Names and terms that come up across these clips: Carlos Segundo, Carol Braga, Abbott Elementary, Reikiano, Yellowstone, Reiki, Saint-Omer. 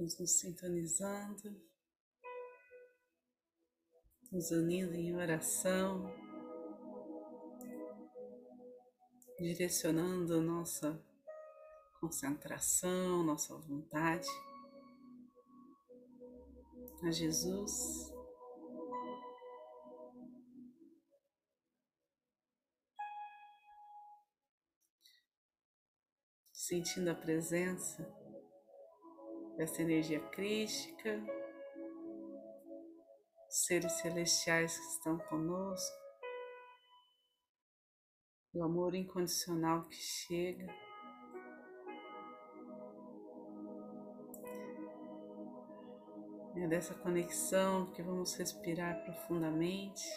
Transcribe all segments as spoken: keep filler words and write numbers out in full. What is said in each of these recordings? Vamos nos sintonizando, nos unindo em oração, direcionando nossa concentração, nossa vontade a Jesus. Sentindo a presença dessa energia crística, seres celestiais que estão conosco, o amor incondicional que chega, é dessa conexão que vamos respirar profundamente.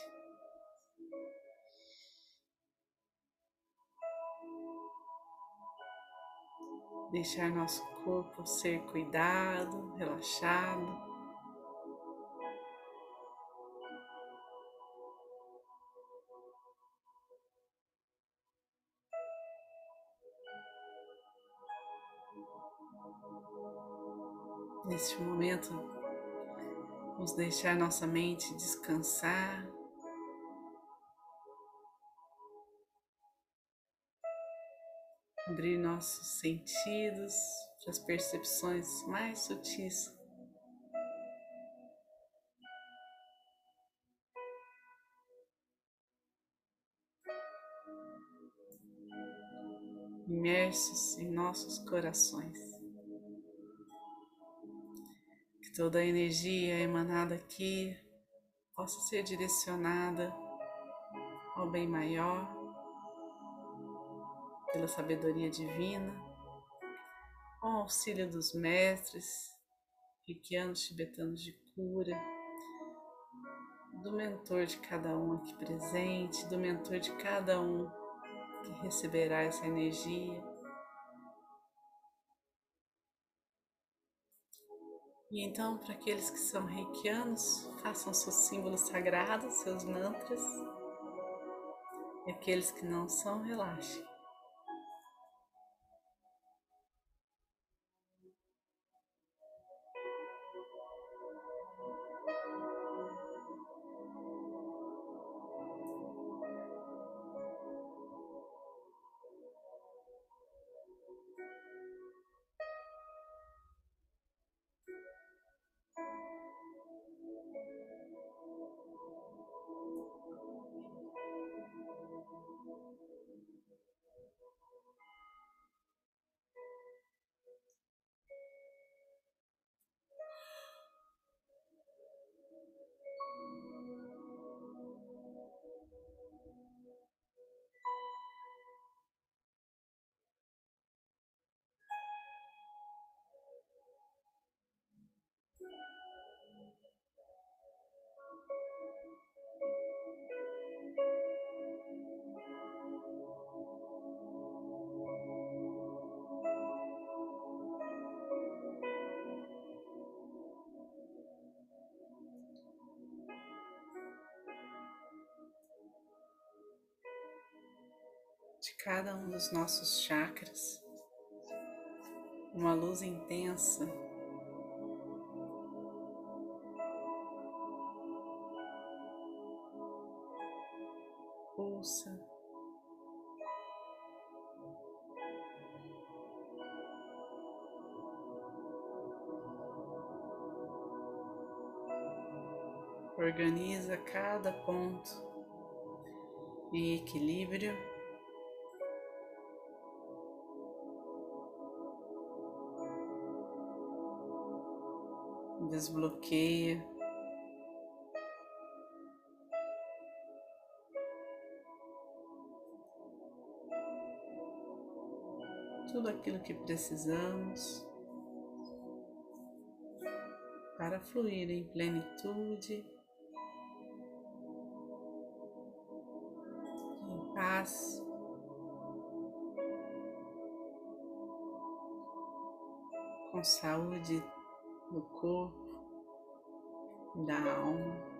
Deixar nosso corpo ser cuidado, relaxado. Neste momento, vamos deixar nossa mente descansar. Abrir nossos sentidos para as percepções mais sutis. Imersos em nossos corações. Que toda a energia emanada aqui possa ser direcionada ao bem maior, pela sabedoria divina, com o auxílio dos mestres, reikianos tibetanos de cura, do mentor de cada um aqui presente, do mentor de cada um que receberá essa energia. E então, para aqueles que são reikianos, façam seus símbolos sagrados, seus mantras, e aqueles que não são, relaxem. De cada um dos nossos chakras, uma luz intensa pulsa, organiza cada ponto em equilíbrio. Desbloqueia tudo aquilo que precisamos para fluir em plenitude, em paz. Com saúde do corpo, da alma.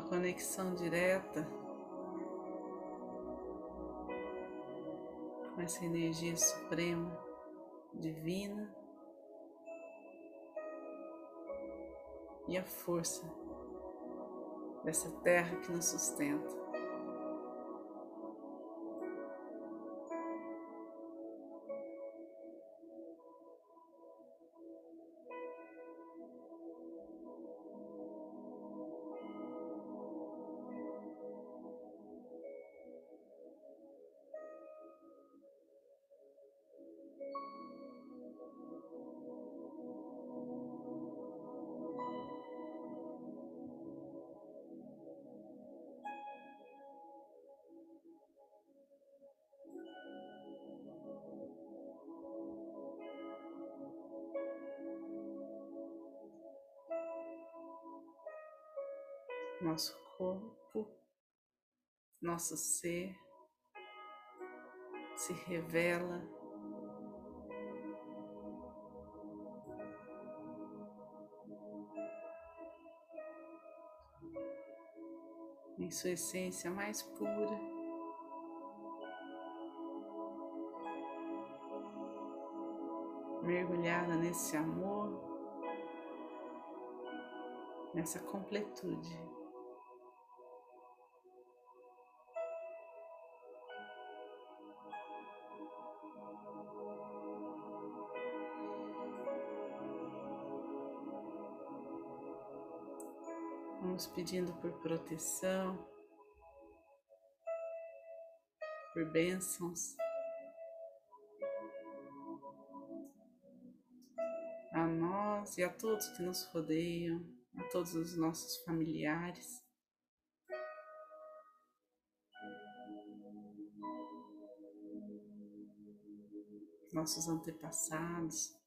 uma conexão direta com essa energia suprema, divina, e a força dessa terra que nos sustenta. Nosso corpo, nosso ser se revela em sua essência mais pura, mergulhada nesse amor, nessa completude. Vamos pedindo por proteção, por bênçãos, a nós e a todos que nos rodeiam, a todos os nossos familiares. Nossos antepassados.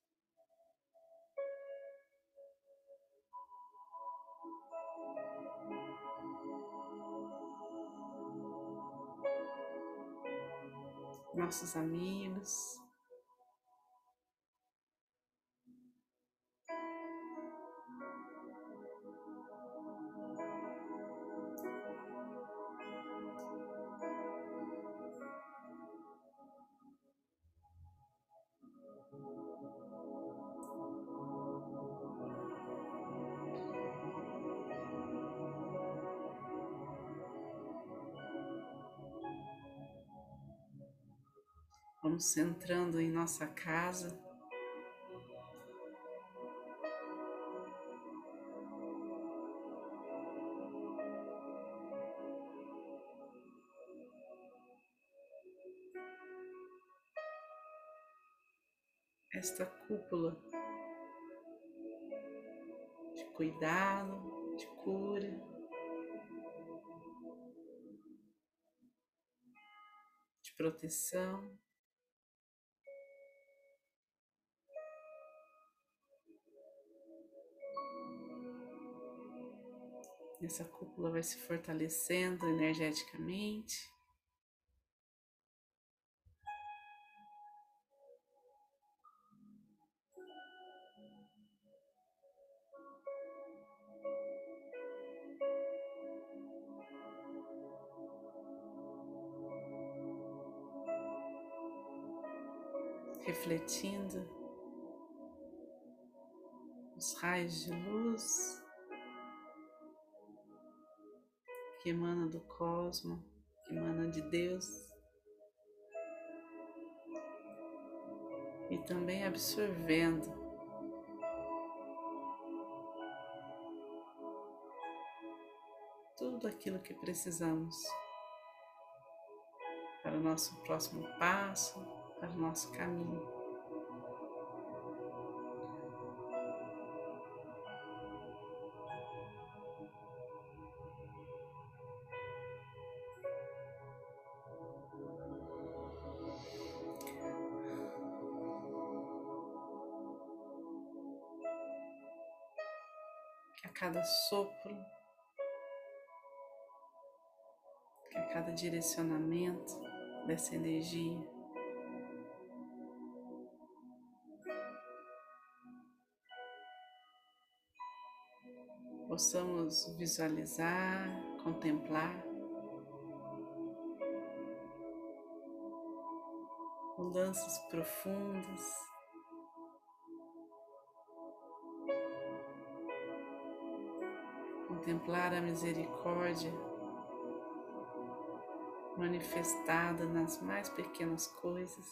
Nossos amigos, vamos centrando em nossa casa, esta cúpula de cuidado, de cura, de proteção. Essa cúpula vai se fortalecendo energeticamente. Refletindo os raios de luz que emana do cosmo, que emana de Deus, e também absorvendo tudo aquilo que precisamos para o nosso próximo passo, para o nosso caminho. A cada sopro, a cada direcionamento dessa energia, possamos visualizar, contemplar, mudanças profundas, contemplar a misericórdia manifestada nas mais pequenas coisas.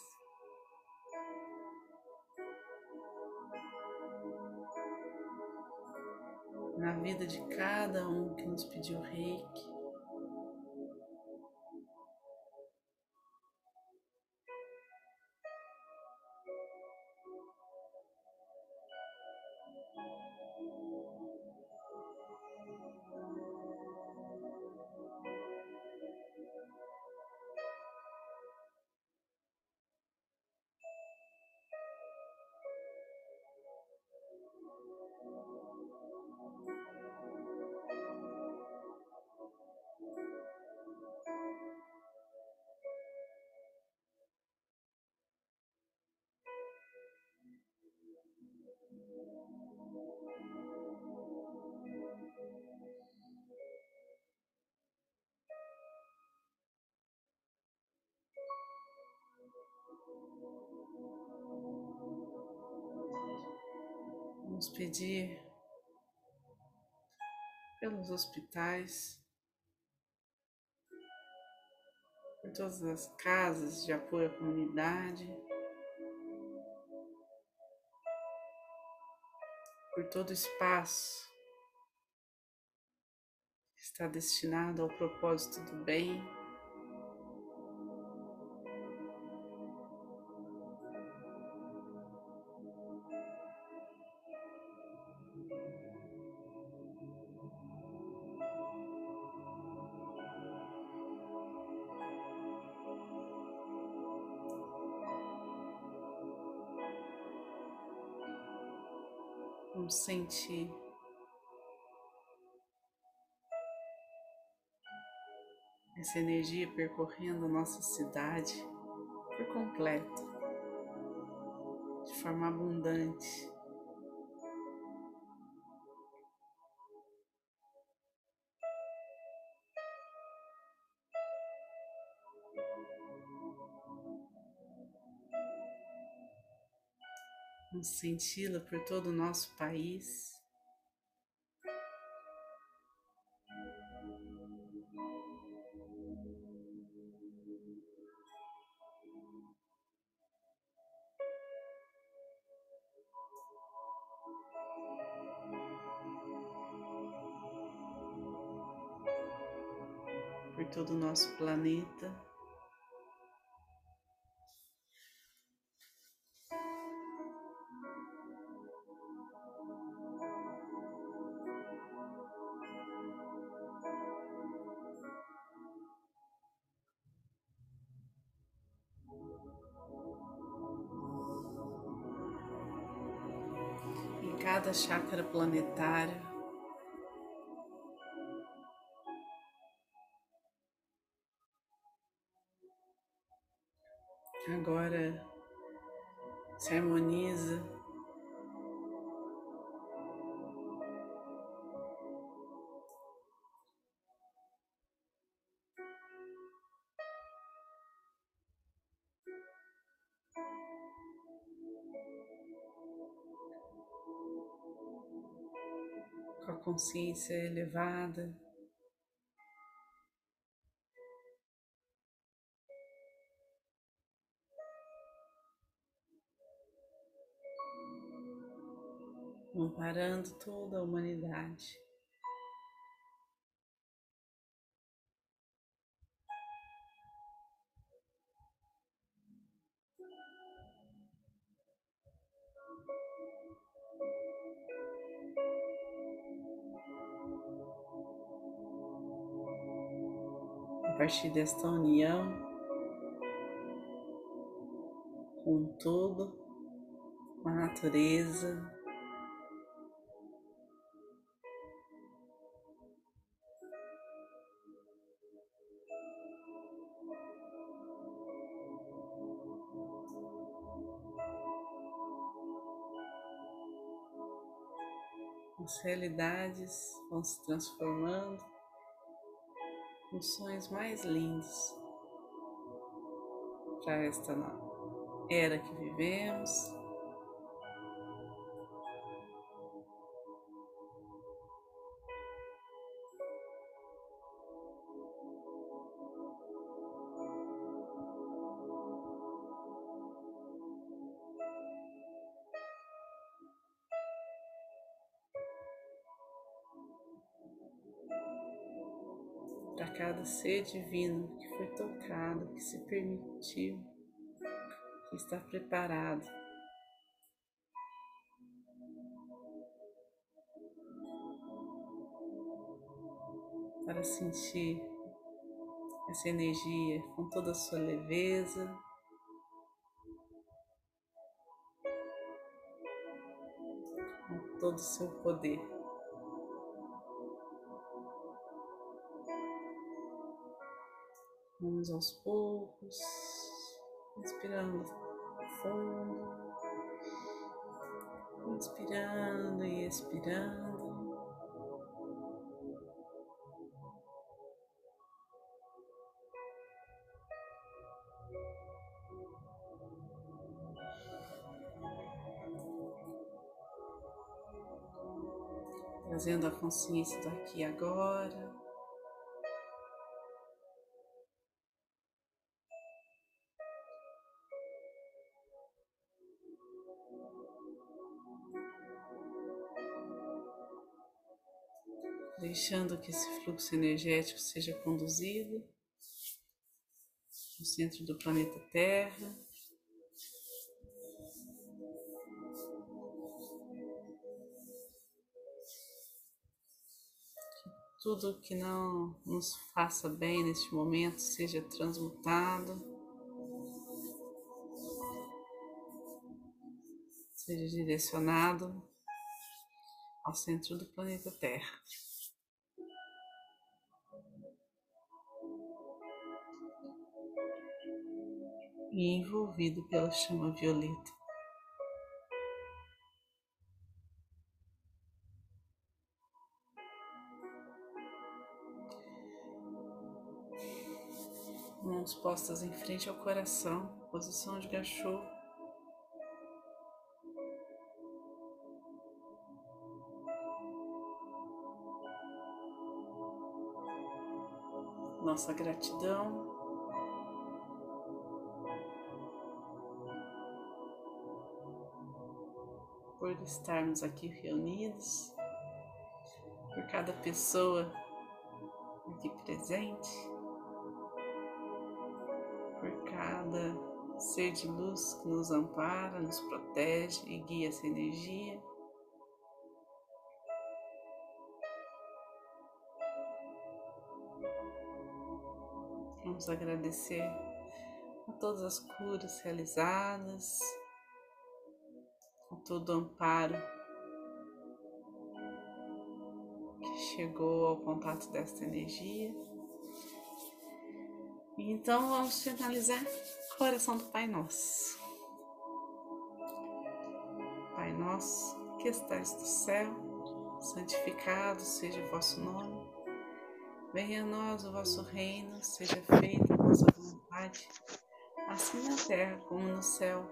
Na vida de cada um que nos pediu reiki. Vamos pedir pelos hospitais, por todas as casas de apoio à comunidade, por todo o espaço que está destinado ao propósito do bem. Vamos sentir essa energia percorrendo a nossa cidade por completo, de forma abundante. Vamos senti-la por todo o nosso país. Por todo o nosso planeta. Cada chácara planetária, agora se harmoniza com a consciência elevada, amparando toda a humanidade. A partir desta união com todo, com a natureza, As realidades vão se transformando em sonhos mais lindos para esta era que vivemos. Para cada ser divino que foi tocado, que se permitiu, que está preparado. Para sentir essa energia com toda a sua leveza. Com todo o seu poder. Vamos aos poucos, inspirando fundo, inspirando e expirando. Trazendo a consciência do aqui e agora. Deixando que esse fluxo energético seja conduzido no centro do planeta Terra, que tudo que não nos faça bem neste momento seja transmutado, seja direcionado ao centro do planeta Terra. E envolvido pela chama violeta. Mãos postas em frente ao coração, posição de cachorro. Nossa gratidão. Por estarmos aqui reunidos, por cada pessoa aqui presente, por cada ser de luz que nos ampara, nos protege e guia essa energia. Vamos agradecer a todas as curas realizadas, todo o amparo que chegou ao contato desta energia. E então vamos finalizar com a oração do Pai Nosso. Pai Nosso, que estais no céu, santificado seja o vosso nome. Venha a nós o vosso reino, seja feita a vossa vontade, assim na terra como no céu.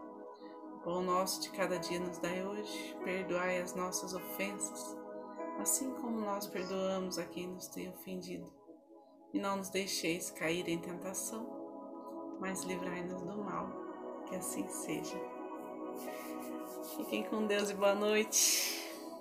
O pão nosso de cada dia nos dai hoje, perdoai as nossas ofensas, assim como nós perdoamos a quem nos tem ofendido. E não nos deixeis cair em tentação, mas livrai-nos do mal, que assim seja. Fiquem com Deus e boa noite.